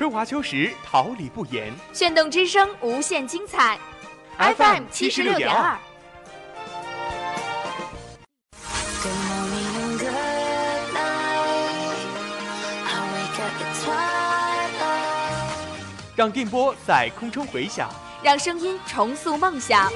春华秋实，桃李不言。炫动之声，无限精彩。IFM 76.2。让电波在空中回响，让声音重塑梦想。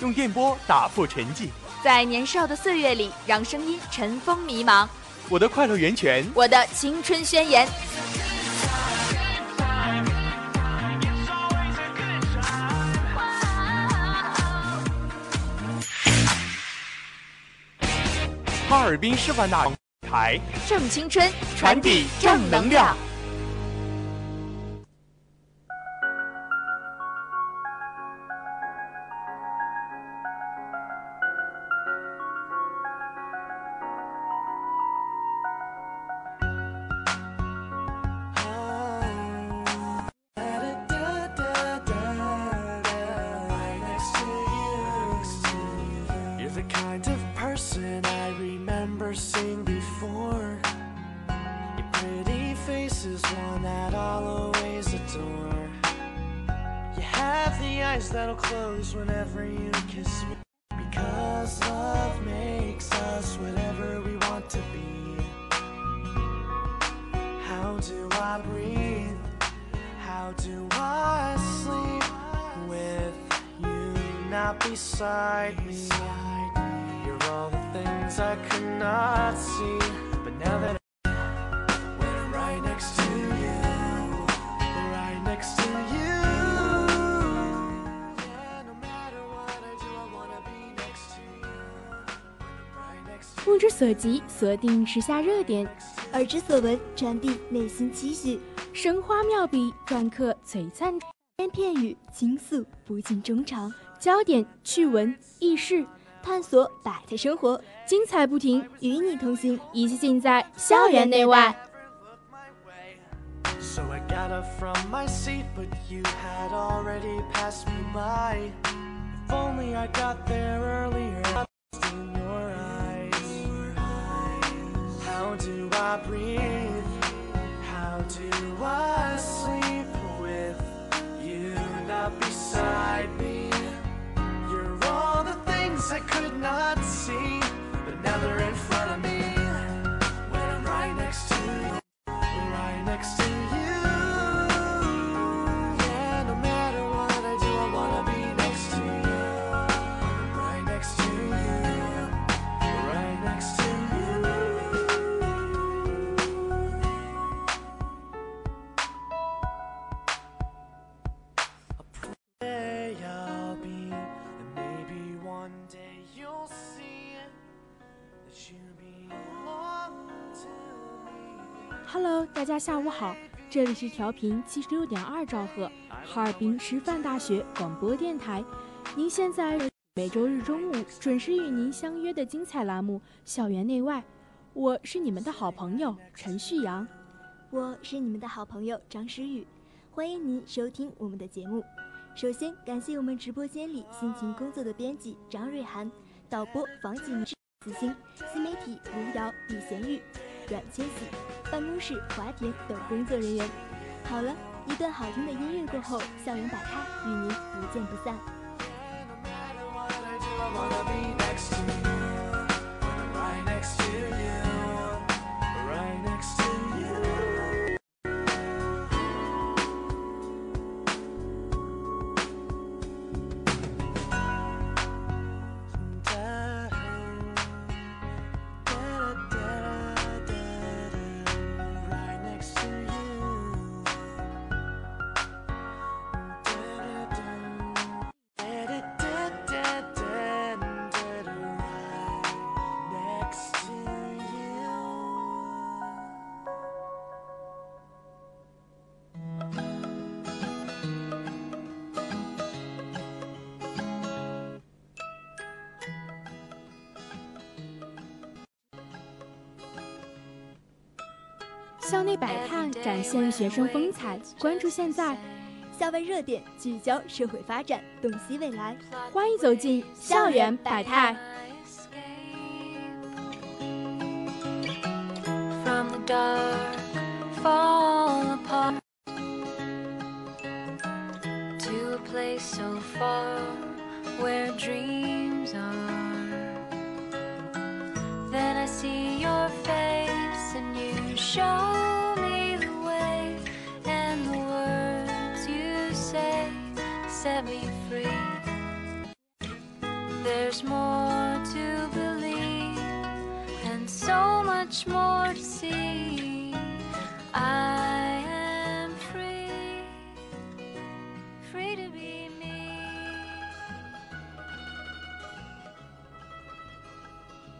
用电波打破沉寂，在年少的岁月里，让声音尘封迷茫。我的快乐源泉，我的青春宣言。哈尔滨师范大学台，正青春，传递正能量。目之所及，锁定时下热点；耳之所闻，传递内心期许。生花妙笔，篆刻璀璨，千片语倾诉不尽衷肠。焦点趣闻轶事，探索百态生活，精彩不停，与你同行。一切尽在校园内外。How do I breathe? How do I sleep with you not beside me? You're all the things I could not see, but now they're in front of me. When I'm right next to you, right next to you. Yeah, no matter what I do, I wanna be next to you. I'm right next to you, right next to you.Hello， 大家下午好，这里是调频76.2兆赫，哈尔滨师范大学广播电台。您现在每周日中午准时与您相约的精彩栏目《校园内外》，我是你们的好朋友陈旭阳，我是你们的好朋友张诗雨，欢迎您收听我们的节目。首先感谢我们直播间里辛勤工作的编辑张瑞涵、导播房景之、子星、新媒体吴瑶、李贤玉。阮千玺，办公室华田等工作人员。好了，一段好听的音乐过后，校园百态与您不见不散。校内百态展现学生风采，关注现在。校外热点聚焦社会发展，洞悉未来。欢迎走进校园百态。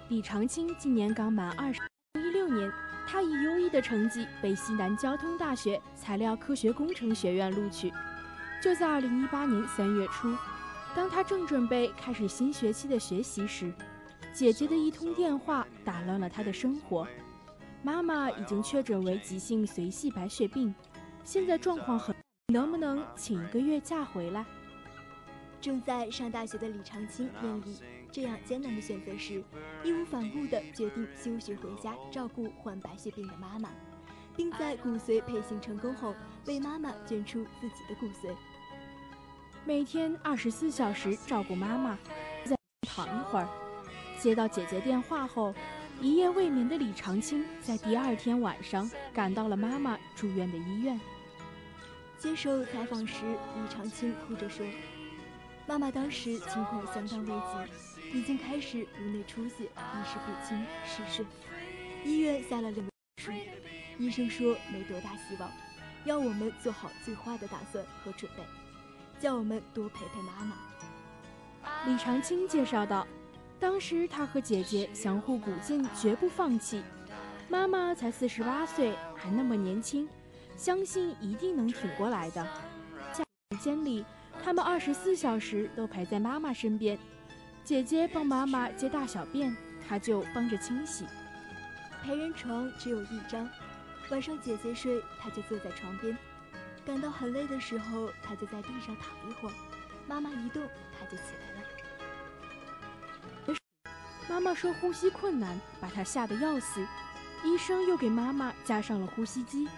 李长青今年刚满2016年，他以优异的成绩被西南交通大学材料科学工程学院录取。就在2018年3月初，当他正准备开始新学期的学习时，姐姐的一通电话打乱了他的生活。妈妈已经确诊为急性髓系白血病，现在状况很，能不能请1个月假回来？正在上大学的李长青面临这样艰难的选择时，义无反顾地决定休学回家照顾患白血病的妈妈，并在骨髓配型成功后为妈妈捐出自己的骨髓。每天24小时照顾妈妈，再躺一会儿。接到姐姐电话后，一夜未眠的李长青在第2天晚上赶到了妈妈住院的医院。接受采访时，李长青哭着说，妈妈当时情况相当危急，已经开始颅内出血，意识不清，嗜睡。医院下了2本书，医生说没多大希望，要我们做好最坏的打算和准备，叫我们多陪陪妈妈。李长青介绍道，当时他和姐姐相互鼓劲，绝不放弃。妈妈才48岁，还那么年轻，相信一定能挺过来的。假期间里，他们24小时都陪在妈妈身边，姐姐帮妈妈接大小便，她就帮着清洗。陪人床只有1张，晚上姐姐睡，她就坐在床边，感到很累的时候，她就在地上躺一会儿，妈妈一动，她就起来了。妈妈说呼吸困难，把她吓得要死，医生又给妈妈加上了呼吸机。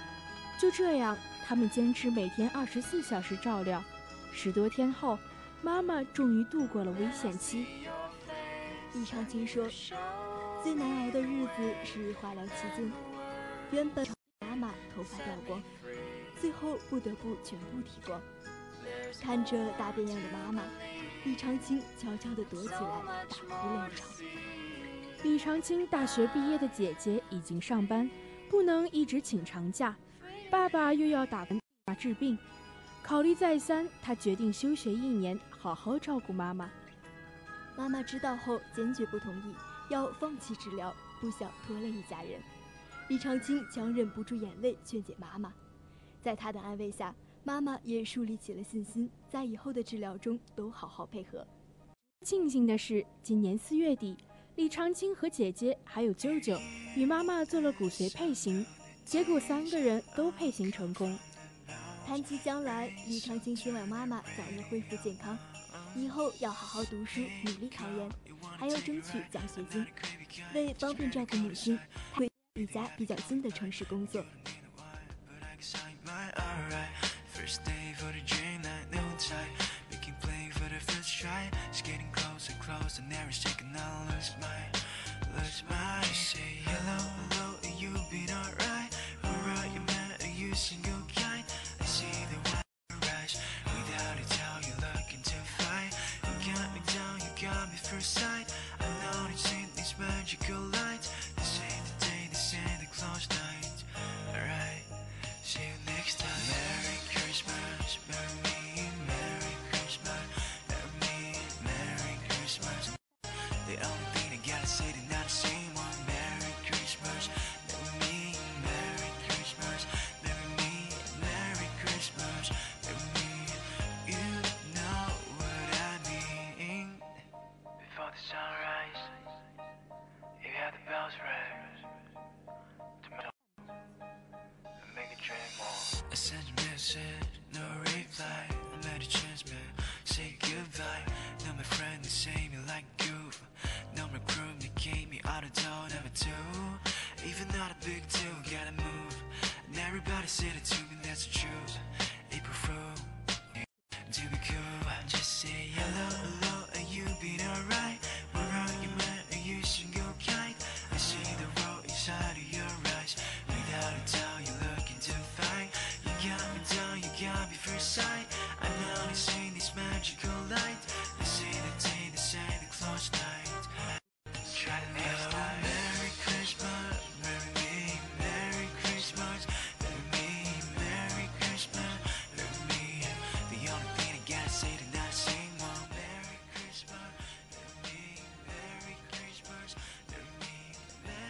就这样，他们坚持每天24小时照料。10多天后，妈妈终于度过了危险期。李长青说，最难熬的日子是化疗期间，原本妈妈头发掉光，最后不得不全部剃光。看着大变样的妈妈，李长青悄悄地躲起来，大哭了一场。李长青大学毕业的姐姐已经上班，不能一直请长假，爸爸又要打工治病。考虑再三，他决定休学1年，好好照顾妈妈。妈妈知道后坚决不同意，要放弃治疗，不想拖累一家人。李长青强忍不住眼泪劝解妈妈，在他的安慰下，妈妈也树立起了信心，在以后的治疗中都好好配合。庆幸的是，今年4月底，李长青和姐姐还有舅舅与妈妈做了骨髓配型，结果3个人都配型成功。谈及将来，李长青希望妈妈早日恢复健康，以后要好好读书，努力考研，还要争取奖学金。为方便照顾母亲，会去一家比较近的城市工作。I said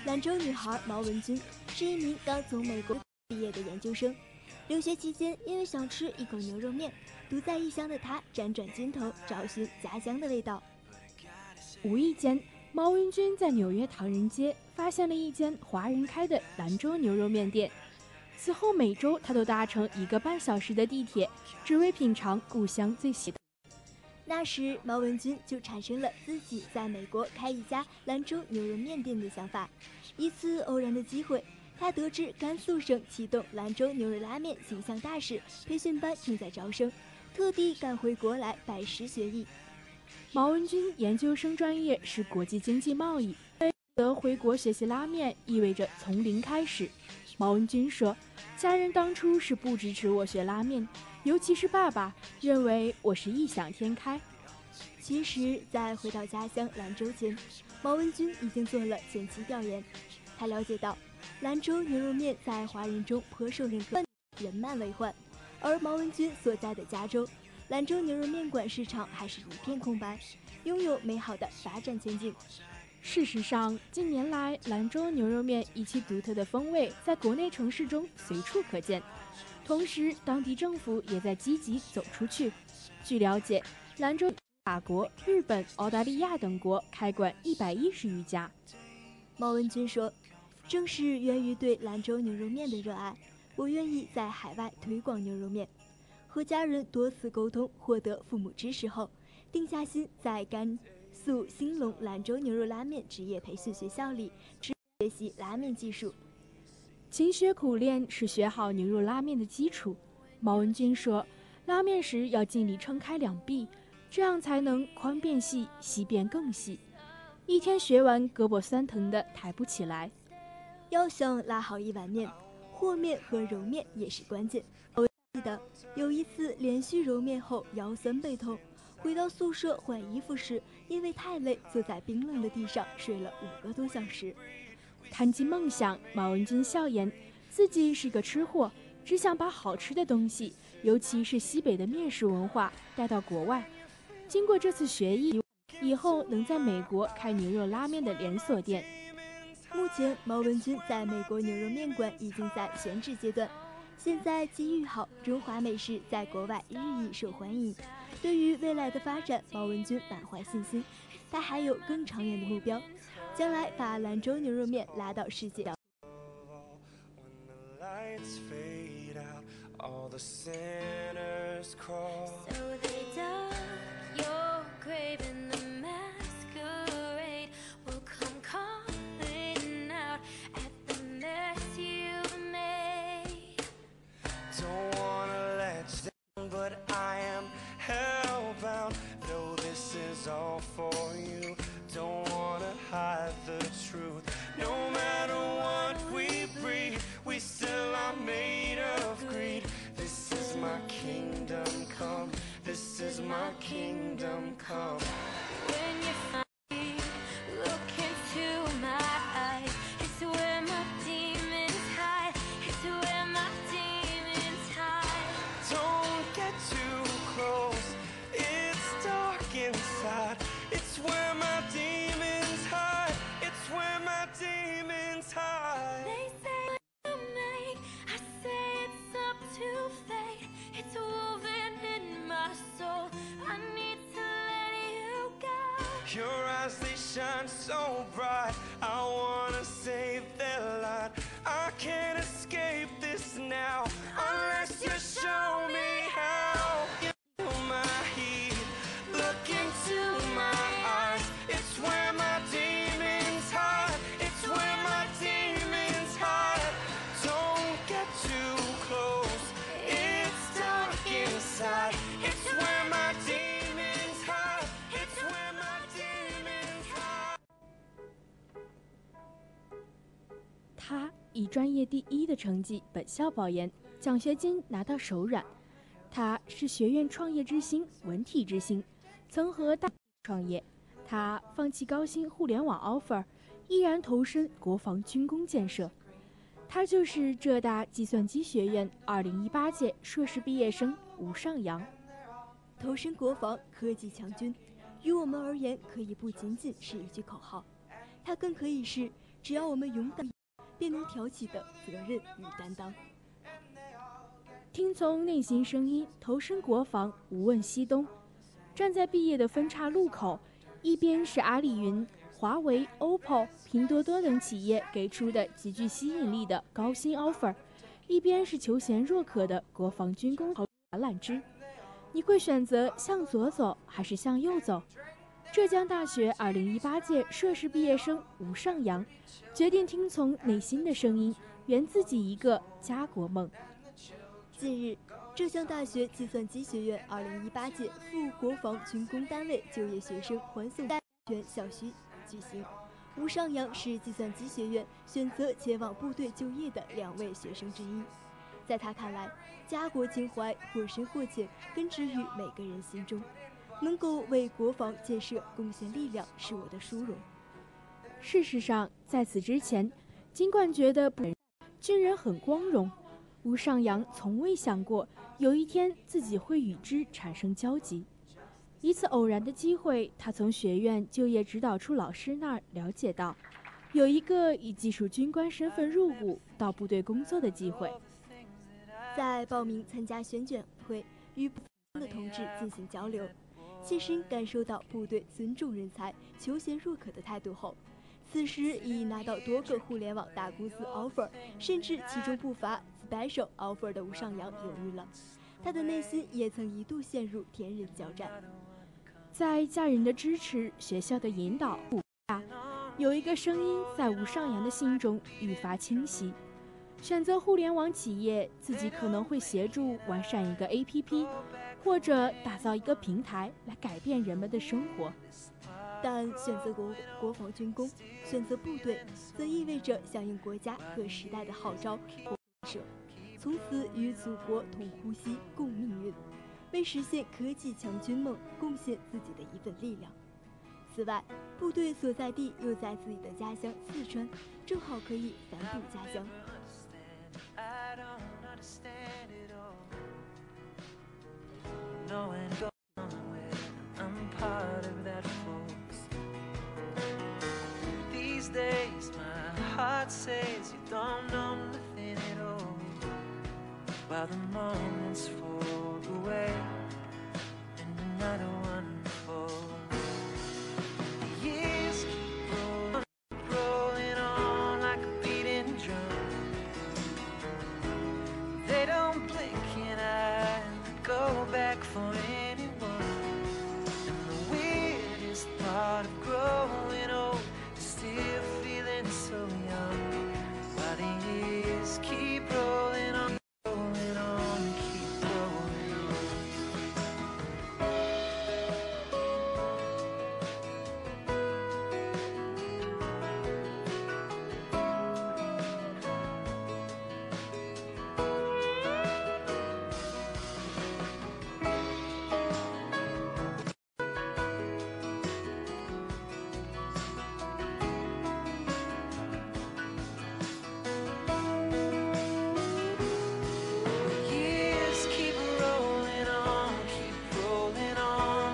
兰州女孩毛文君是一名刚从美国毕业的研究生，留学期间因为想吃一口牛肉面，独在异乡的她辗转街头找寻家乡的味道。无意间，毛文君在纽约唐人街发现了一间华人开的兰州牛肉面店，此后每周她都搭乘1个半小时的地铁，只为品尝故乡最喜的。 那时，毛文君就产生了自己在美国开一家兰州牛肉面店的想法。一次偶然的机会，他得知甘肃省启动兰州牛肉拉面形象大使培训班正在招生，特地赶回国来拜师学艺。毛文君研究生专业是国际经济贸易，得回国学习拉面意味着从零开始。毛文君说：“家人当初是不支持我学拉面。” 尤其是爸爸认为我是异想天开。其实，在回到家乡兰州前，毛文君已经做了前期调研。他了解到，兰州牛肉面在华人中颇受认可，人满为患。而毛文君所在的加州，兰州牛肉面馆市场还是一片空白，拥有美好的发展前景。事实上，近年来，兰州牛肉面一其独特的风味，在国内城市中随处可见。 同时，当地政府也在积极走出去。据了解，兰州法国、日本、澳大利亚等国开馆110余家。毛文君说：“正是源于对兰州牛肉面的热爱，我愿意在海外推广牛肉面。”和家人多次沟通，获得父母支持后，定下心在甘肃兴隆兰州牛肉拉面职业培训学校里学习拉面技术。 勤学苦练是学好牛肉拉面的基础。毛文君说，拉面时要尽力撑开两臂，这样才能宽变细，细变更细。一天学完，胳膊酸疼的抬不起来。要想拉好一碗面，和面和揉面也是关键。我记得有一次连续揉面后腰酸背痛，回到宿舍换衣服时，因为太累，坐在冰冷的地上睡了5个多小时。 谈及梦想，毛文君笑言，自己是个吃货，只想把好吃的东西，尤其是西北的面食文化带到国外。经过这次学艺，以后能在美国开牛肉拉面的连锁店。目前，毛文君在美国牛肉面馆已经在选址阶段。现在机遇好，中华美食在国外日益受欢迎。对于未来的发展，毛文君满怀信心，他还有更长远的目标。 将来把兰州牛肉面拉到世界。Escape this now, unless you're sure. 以专业第1的成绩本校保研，奖学金拿到手软。他是学院创业之星、文体之星，曾和大创业。他放弃高薪互联网 offer， 依然投身国防军工建设。他就是浙大计算机学院2018届硕士毕业生吴尚阳。投身国防科技强军，于我们而言可以不仅仅是一句口号，它更可以是只要我们勇敢，便能挑起的责任与担当。听从内心声音，投身国防，无问西东。站在毕业的分岔路口，一边是阿里云、华为、OPPO、拼多多等企业给出的极具吸引力的高薪 offer， 一边是求贤若渴的国防军工橄榄枝。你会选择向左走还是向右走？浙江大学2018届硕士毕业生吴尚阳决定听从内心的声音，圆自己一个家国梦。近日，浙江大学计算机学院2018届赴国防军工单位就业学生欢送全校区举行。吴尚阳是计算机学院选择前往部队就业的2位学生之一。在他看来，家国情怀或深或浅，根植于每个人心中。能够为国防建设贡献力量，是我的殊荣。事实上，在此之前，尽管觉得军人很光荣，吴尚阳从未想过有一天自己会与之产生交集。一次偶然的机会，他从学院就业指导处老师那儿了解到，有一个以技术军官身份入伍到部队工作的机会。在报名参加选举会，与部队的同志进行交流，切身感受到部队尊重人才、求贤若渴的态度后，此时已拿到多个互联网大公司 offer， 甚至其中不乏 special offer 的吴尚阳犹豫了。他的内心也曾一度陷入天人交战。在家人的支持、学校的引导下，有一个声音在吴尚阳的心中愈发清晰：选择互联网企业，自己可能会协助完善一个 APP， 或者打造一个平台来改变人们的生活。但选择国防军工，选择部队，则意味着响应国家和时代的号召，从此与祖国同呼吸、共命运，为实现科技强军梦贡献自己的一份力量。此外，部队所在地又在自己的家乡四川，正好可以反哺家乡。These days my heart says you don't know nothing at all, while the moments fall away and another one falls. The years keep rolling on like a beating drum. They don't blink and I go back for anyone. And the weirdest part of growing old is still feeling so young. While the years keep rolling on, keep rolling on. Years keep rolling on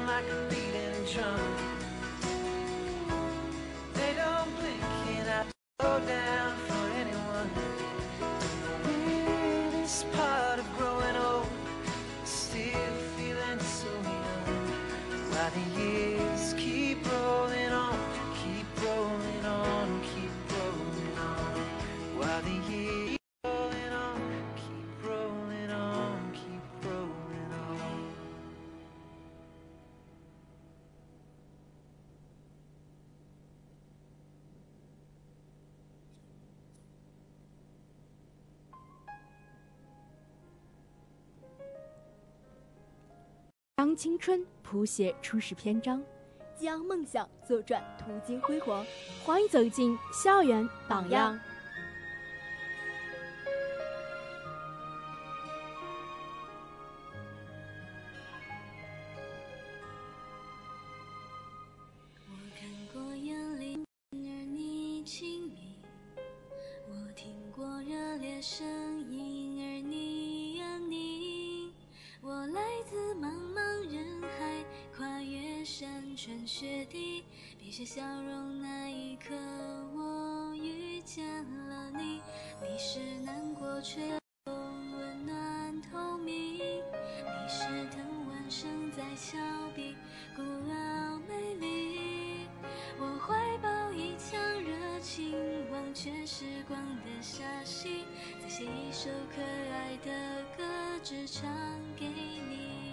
like a beating drum. They don't blink and I go down for anyone. This part of growing old, still feeling so young. While the years keep rolling on, keep rolling on. While the years keep rolling on, keep rolling on.将青春谱写初始篇章，激昂梦想，坐转途经辉煌。欢迎走进校园榜样。的声音，而你呀你，我来自茫茫人海，跨越山川雪地，闭着笑容那一刻，我遇见了你。你是南国吹风，温暖透明，你是藤蔓生在峭壁，古老美丽。我怀抱一腔热情，忘却时光的沙溪，再写一首可爱的歌，只唱给你。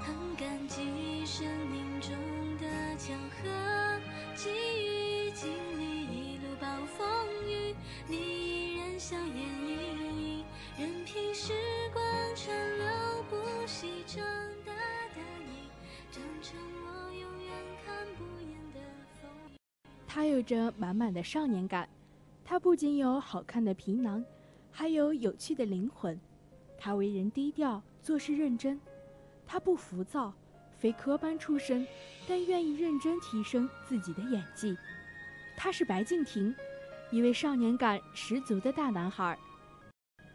很感激生命中的巧合，际遇经历一路暴风雨，你依然笑颜盈盈，任凭时光川流不息，长大的你长成我永远看不厌的风雨。他有着满满的少年感，他不仅有好看的皮囊，还有有趣的灵魂。他为人低调，做事认真，他不浮躁，非科班出身，但愿意认真提升自己的演技。他是白敬亭，一位少年感十足的大男孩。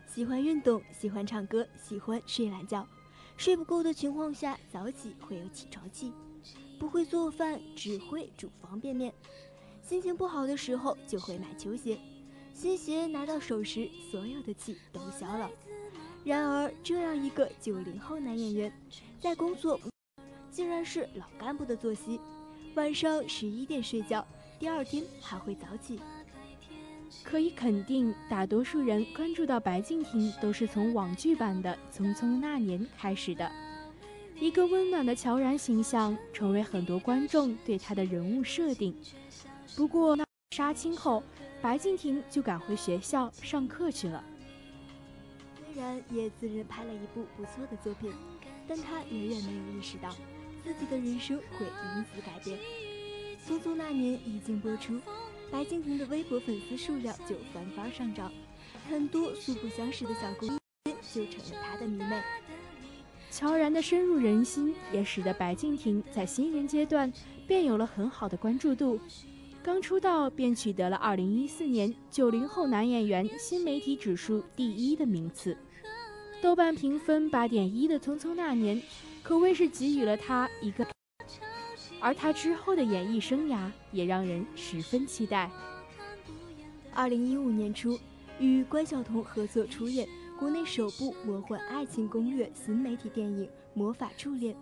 喜欢运动，喜欢唱歌，喜欢睡懒觉，睡不够的情况下早起会有起床气，不会做饭，只会煮方便面，心情不好的时候就会买球鞋，新鞋拿到手时所有的气都消了。然而这样一个90后男演员，在工作竟然是老干部的作息，晚上11点睡觉，第二天还会早起。可以肯定，大多数人关注到白敬亭都是从网剧版的《匆匆那年》开始的。一个温暖的乔然形象成为很多观众对他的人物设定。不过杀青后，白敬亭就赶回学校上课去了。虽然也自认拍了一部不错的作品，但他远远没有意识到自己的人生会因此改变。匆匆那年一经播出，白敬亭的微博粉丝数量就翻番上涨，很多素不相识的小姑娘就成了他的迷妹。乔然的深入人心，也使得白敬亭在新人阶段便有了很好的关注度。刚出道便取得了2014年90后男演员新媒体指数第1的名次，豆瓣评分8.1的《匆匆那年》可谓是给予了他一个，而他之后的演艺生涯也让人十分期待。2015年初，与关晓彤合作出演国内首部魔幻爱情攻略新媒体电影《魔法初恋》，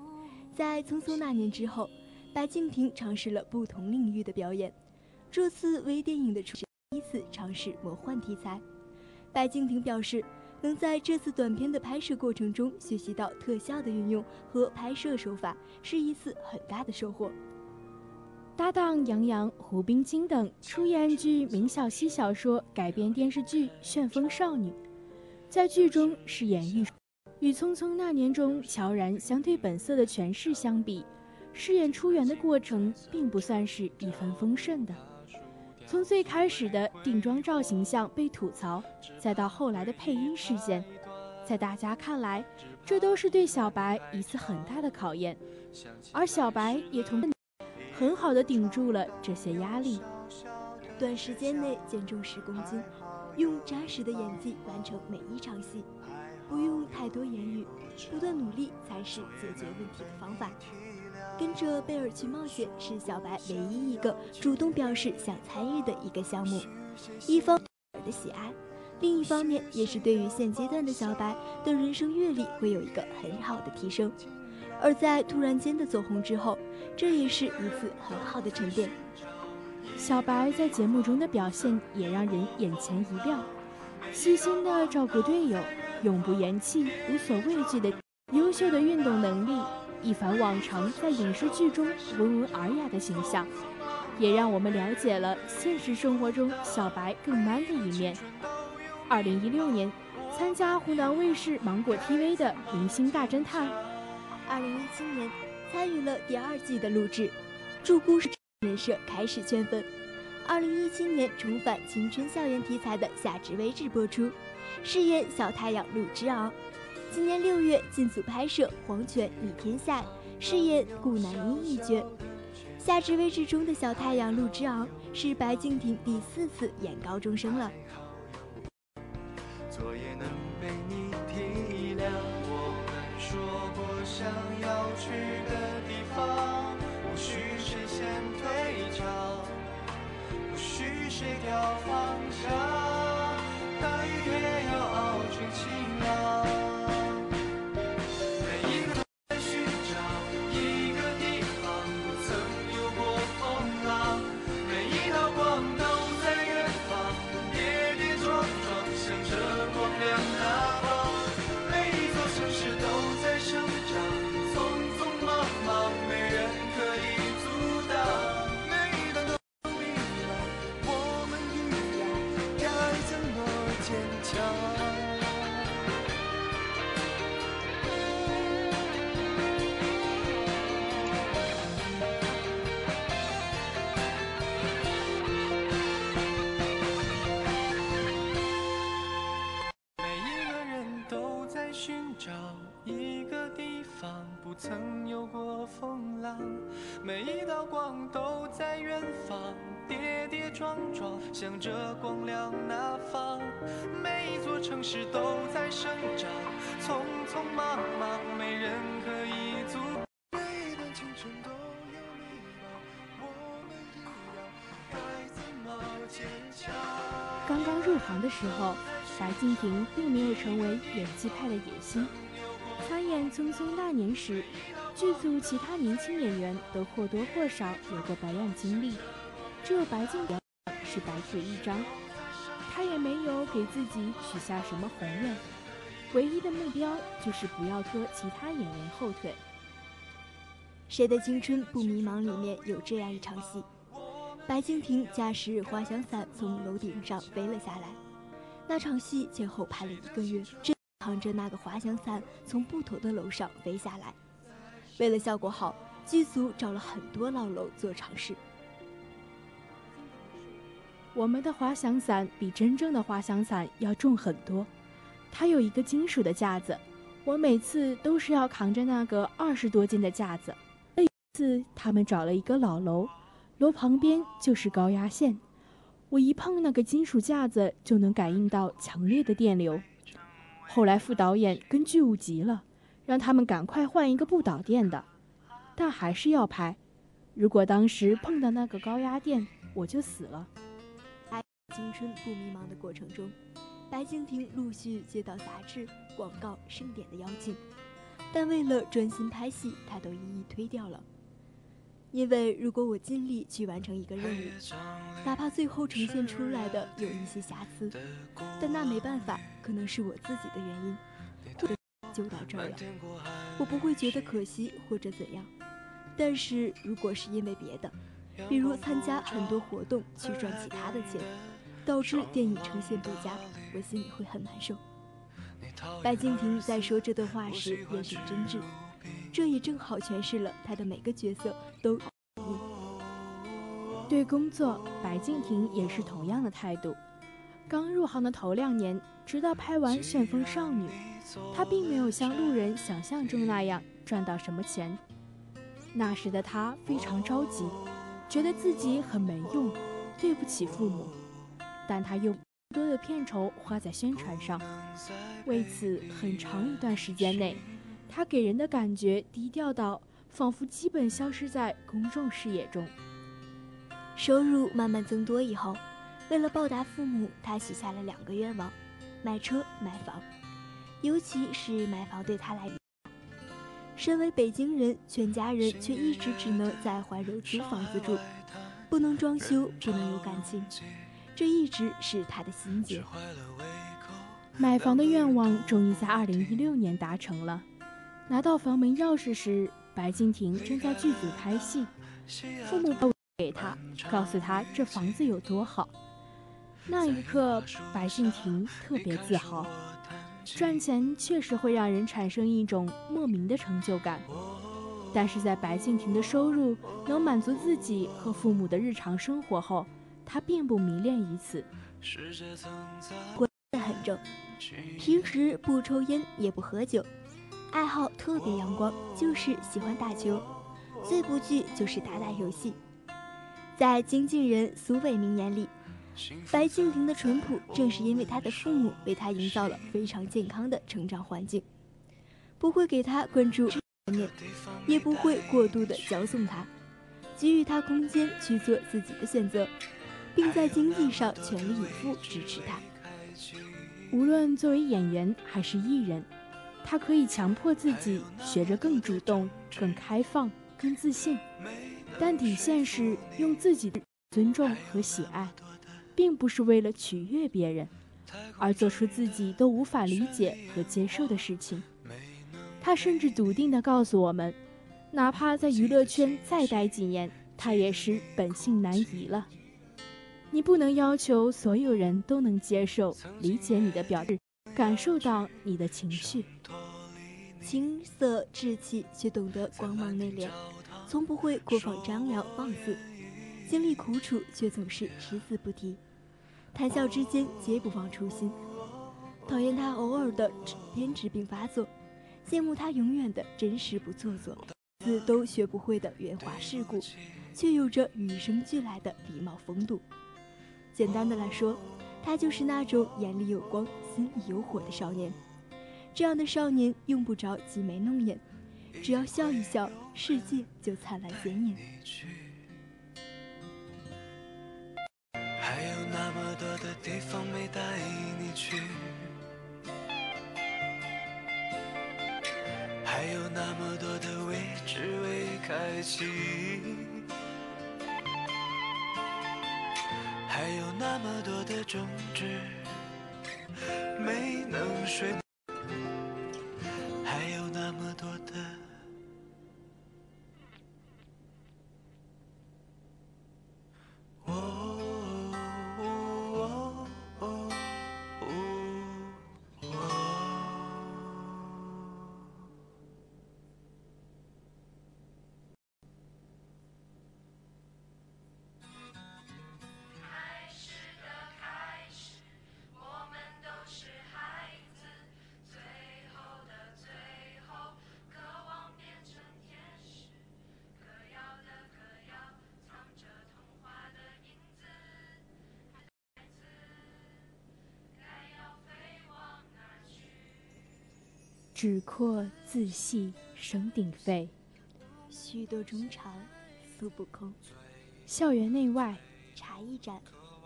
在《匆匆那年》之后，白敬亭尝试了不同领域的表演。这次微电影的出演第一次尝试魔幻题材，白敬亭表示能在这次短片的拍摄过程中学习到特效的运用和拍摄手法，是一次很大的收获。搭档杨洋、胡冰卿等出演据明晓溪小说改编电视剧《旋风少女》，在剧中饰演玉树。与《匆匆那年》中乔然相对本色的诠释相比，饰演出演的过程并不算是一帆风顺的。从最开始的定妆照形象被吐槽，再到后来的配音事件，在大家看来，这都是对小白一次很大的考验，而小白也同很好的顶住了这些压力。短时间内减重10公斤，用扎实的演技完成每一场戏，不用太多言语，不断努力才是解决问题的方法。跟着贝尔去冒险是小白唯一一个主动表示想参与的一个项目，一方面的喜爱，另一方面也是对于现阶段的小白的人生阅历会有一个很好的提升。而在突然间的走红之后，这也是一次很好的沉淀。小白在节目中的表现也让人眼前一亮，细心的照顾队友，永不言弃，无所畏惧的优秀的运动能力，一反往常在影视剧中温文尔雅的形象，也让我们了解了现实生活中小白更 man 的一面。2016年，参加湖南卫视芒果 TV 的《明星大侦探》，2017年参与了第2季的录制，助故事人设开始圈粉。2017年重返青春校园题材的《夏至未至》播出，饰演小太阳陆之昂。今年6月进组拍摄《黄泉与天下》，饰演顾南音一角。《夏至未至》中的小太阳陆之昂是白敬亭第4次演高中生了，所也能被你体谅。我们说过想要去的地方，无需谁先退场，无需谁调方向。大雨也要傲着晴朗。 曾有过风浪，每一道光都在远方，跌跌撞撞向着光亮那方。每一座城市都在生长，匆匆忙忙，没人可以阻挡。每段青春都有迷茫，我们一样该怎么坚强？刚刚入行的时候，白敬亭并没有成为演技派的野心。 参演《匆匆那年》时，剧组其他年轻演员都或多或少有过白样经历，只有白敬亭是白纸一张，他也没有给自己许下什么宏愿，唯一的目标就是不要拖其他演员后腿。《谁的青春不迷茫》里面有这样一场戏，白敬亭驾驶滑翔伞从楼顶上飞了下来，那场戏前后拍了1个月。 扛着那个滑翔伞从不同的楼上飞下来，为了效果好，剧组找了很多老楼做尝试。我们的滑翔伞比真正的滑翔伞要重很多，它有一个金属的架子，我每次都是要扛着那个20多斤的架子。那一次他们找了一个老楼，楼旁边就是高压线，我一碰那个金属架子就能感应到强烈的电流。 后来副导演跟剧务急了，让他们赶快换一个不导电的，但还是要拍。如果当时碰到那个高压电，我就死了。在青春不迷茫的过程中，白敬亭陆续接到杂志、广告、盛典的邀请，但为了专心拍戏，他都一一推掉了。因为如果我尽力去完成一个任务，哪怕最后呈现出来的有一些瑕疵，但那没办法。 可能是我自己的原因，就到这儿了。我不会觉得可惜或者怎样，但是如果是因为别的，比如参加很多活动去赚其他的钱，导致电影呈现不佳，我心里会很难受。白敬亭在说这段话时也是真挚，这也正好诠释了他的每个角色都。对工作，白敬亭也是同样的态度。 刚入行的头2年，直到拍完《旋风少女》，他并没有像路人想象中那样赚到什么钱。那时的他非常着急，觉得自己很没用，对不起父母。但他又把更多的片酬花在宣传上，为此很长一段时间内，他给人的感觉低调到仿佛基本消失在公众视野中。收入慢慢增多以后。 为了报答父母，他许下了2个愿望：买车、买房。尤其是买房对他来说，身为北京人，全家人却一直只能在怀柔租房子住，不能装修，不能有感情，这一直是他的心结。买房的愿望终于在2016年达成了。拿到房门钥匙时，白敬亭正在剧组拍戏，父母给他，告诉他这房子有多好。 那一刻，白敬亭特别自豪。赚钱确实会让人产生一种莫名的成就感，但是在白敬亭的收入能满足自己和父母的日常生活后，他并不迷恋于此。活得很正，平时不抽烟也不喝酒，爱好特别阳光，就是喜欢打球，最不惧就是打打游戏。在经纪人苏伟明眼里。白敬亭的淳朴，正是因为他的父母为他营造了非常健康的成长环境，不会给他灌注观念，也不会过度的骄纵他，给予他空间去做自己的选择，并在经济上全力以赴支持他。无论作为演员还是艺人，他可以强迫自己学着更主动、更开放、更自信，但底线是用自己的尊重和喜爱，并不是为了取悦别人，而做出自己都无法理解和接受的事情。他甚至笃定地告诉我们，哪怕在娱乐圈再待几年，他也是本性难移了。你不能要求所有人都能接受、理解你的表示，感受到你的情绪。青涩稚气，却懂得光芒内敛，从不会过分张扬放肆，经历苦楚却总是只字不提，谈笑之间皆不忘初心。讨厌他偶尔的偏执并发作，羡慕他永远的真实不做作，字都学不会的圆滑世故，却有着与生俱来的礼貌风度。简单的来说，他就是那种眼里有光、心里有火的少年。这样的少年用不着挤眉弄眼，只要笑一笑，世界就灿烂鲜艳。还有那么多的地方没带你去，还有那么多的未知未开启，还有那么多的争执没能说明，还有那么多的纸阔字细声鼎沸，虚度衷肠诉不空。校园内外茶一盏，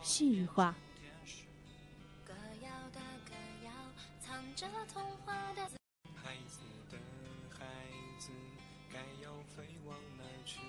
絮一话。各要的各要，藏着童话的孩子的孩子，该要飞往哪去？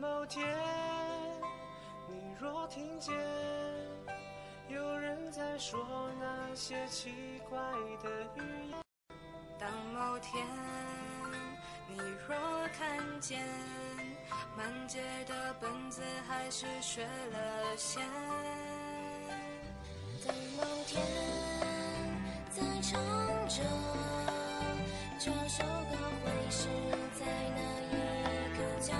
某天你若听见有人在说那些奇怪的语言，当某天你若看见满街的本子还是缺了线，当某天在唱着这首歌会是在哪一个角，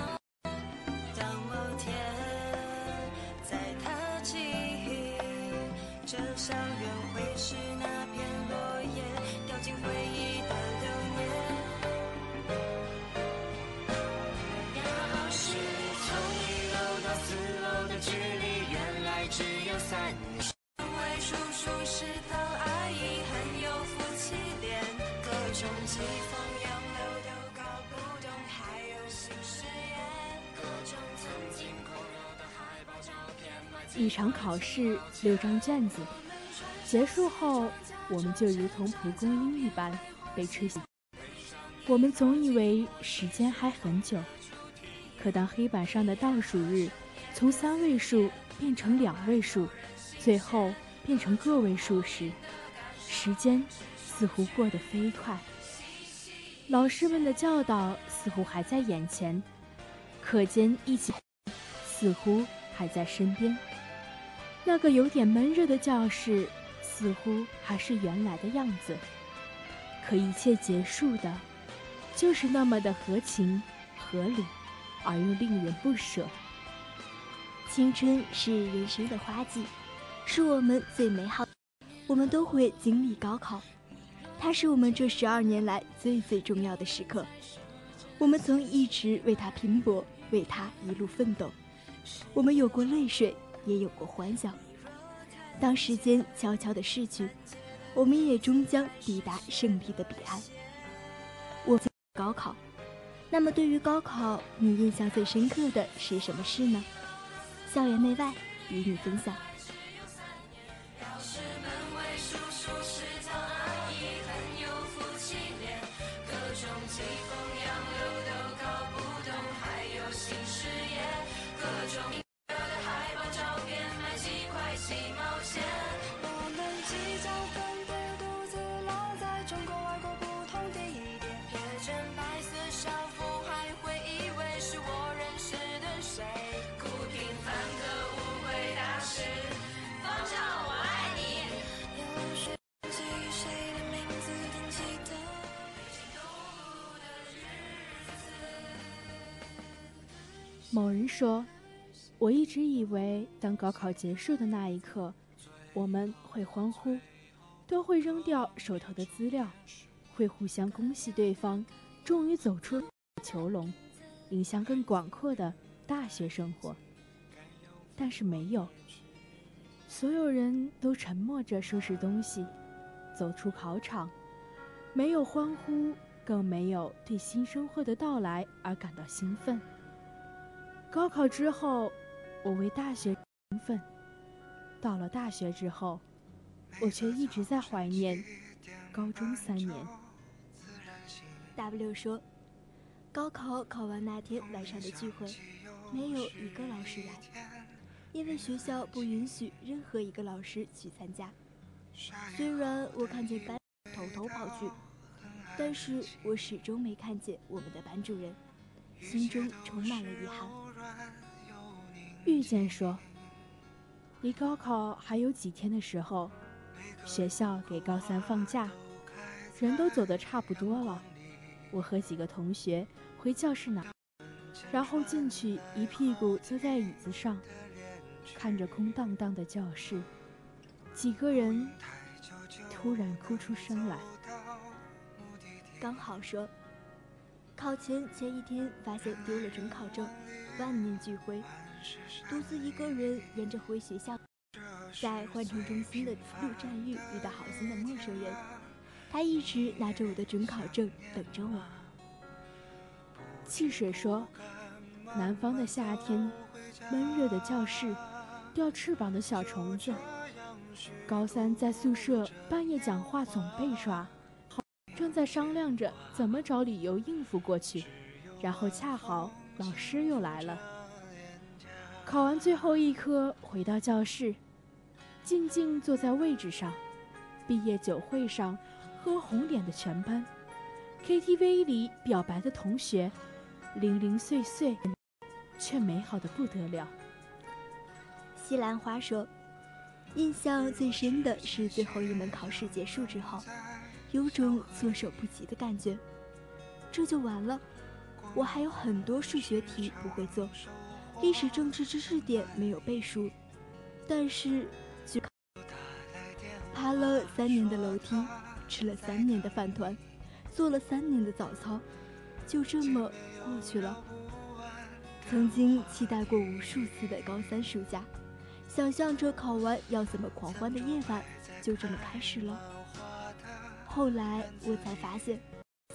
校园会是那片落叶掉进回忆的流年。要是从1楼到4楼的距离原来只有30，因为叔叔是个阿姨，很有夫妻脸，各种棋风洋流都搞不懂，还有新誓言，各种曾经狂热的海报照片。一场考试6张卷子。结束后，我们就如同蒲公英一般被吹醒。我们总以为时间还很久，可当黑板上的倒数日从3位数变成2位数，最后变成个位数时，时间似乎过得飞快。老师们的教导似乎还在眼前，课间一起似乎还在身边。那个有点闷热的教室似乎还是原来的样子，可一切结束的，就是那么的合情合理，而又令人不舍。青春是人生的花季，是我们最美好的。我们都会经历高考，它是我们这12年来最重要的时刻。我们曾一直为它拼搏，为它一路奋斗。我们有过泪水，也有过欢笑。当时间悄悄地逝去，我们也终将抵达胜利的彼岸。我高考，那么对于高考，你印象最深刻的是什么事呢？校园内外与你分享。某人说，我一直以为当高考结束的那一刻，我们会欢呼，都会扔掉手头的资料，会互相恭喜对方终于走出囚笼，迎向更广阔的大学生活。但是没有，所有人都沉默着收拾东西走出考场，没有欢呼，更没有对新生活的到来而感到兴奋。高考之后，我为大学兴奋；到了大学之后，我却一直在怀念高中3年。W 说，高考考完那天晚上的聚会，没有一个老师来，因为学校不允许任何一个老师去参加。虽然我看见班头跑去，但是我始终没看见我们的班主任，心中充满了遗憾。遇见说，离高考还有几天的时候，学校给高3放假，人都走得差不多了。我和几个同学回教室拿，然后进去一屁股坐在椅子上，看着空荡荡的教室，几个人突然哭出声来。刚好说，考前一天发现丢了准考证，万念俱灰，独自一个人沿着回学校，在换乘中心的陆战狱遇到好心的陌生人，他一直拿着我的准考证等着我。汽水说，南方的夏天，闷热的教室，掉翅膀的小虫子，高3在宿舍半夜讲话总被刷，正在商量着怎么找理由应付过去，然后恰好老师又来了。考完最后一科回到教室，静静坐在位置上，毕业酒会上喝红脸的全班， KTV 里表白的同学，零零碎碎却美好的不得了。西兰花说，印象最深的是最后一门考试结束之后，有种措手不及的感觉，这就完了。我还有很多数学题不会做，历史政治知识点没有背熟，但是就爬了3年的楼梯，吃了3年的饭团，做了3年的早操，就这么过去了。曾经期待过无数次的高3暑假，想象着考完要怎么狂欢的夜晚就这么开始了。后来我才发现，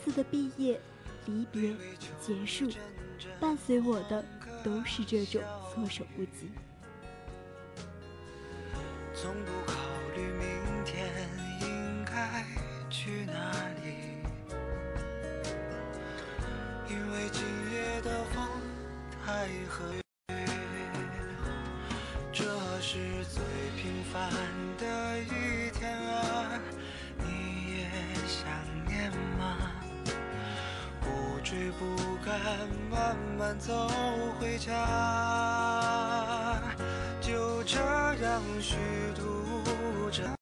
次的毕业、离别、结束，伴随我的都是这种措手不及。从不考虑明天应该去哪里，因为今夜的风太和煦，这是最平凡的一天啊。不追不赶，慢慢走回家，就这样虚度着。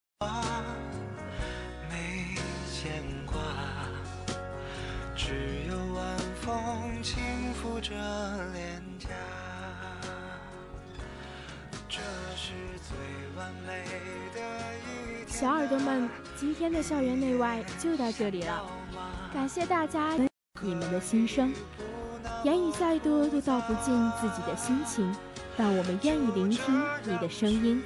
着脸颊，这是最完美的一天。小耳朵们，今天的校园内外就到这里了，感谢大家你们的心声，言语再多都道不尽自己的心情，但我们愿意聆听你的声音。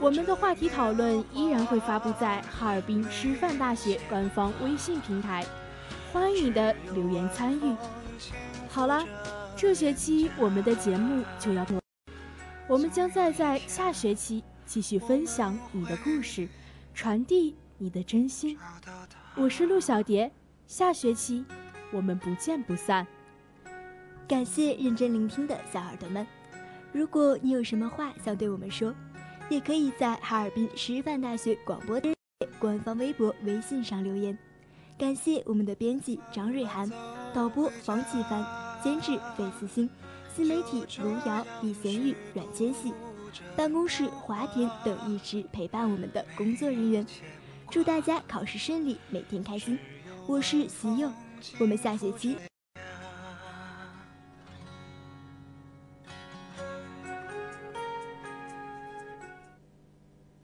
我们的话题讨论依然会发布在哈尔滨师范大学官方微信平台，欢迎你的留言参与。好了，这学期我们的节目就要多，我们将再在下学期继续分享你的故事，传递你的真心。我是陆小蝶，下学期我们不见不散。感谢认真聆听的小耳朵们，如果你有什么话想对我们说，也可以在哈尔滨师范大学广播电台官方微博、微信上留言。感谢我们的编辑张瑞涵、导播王启凡、监制费思欣、新媒体卢瑶、李贤玉、阮千玺，办公室华田等一直陪伴我们的工作人员。祝大家考试顺利，每天开心。我是席佑，我们下学期。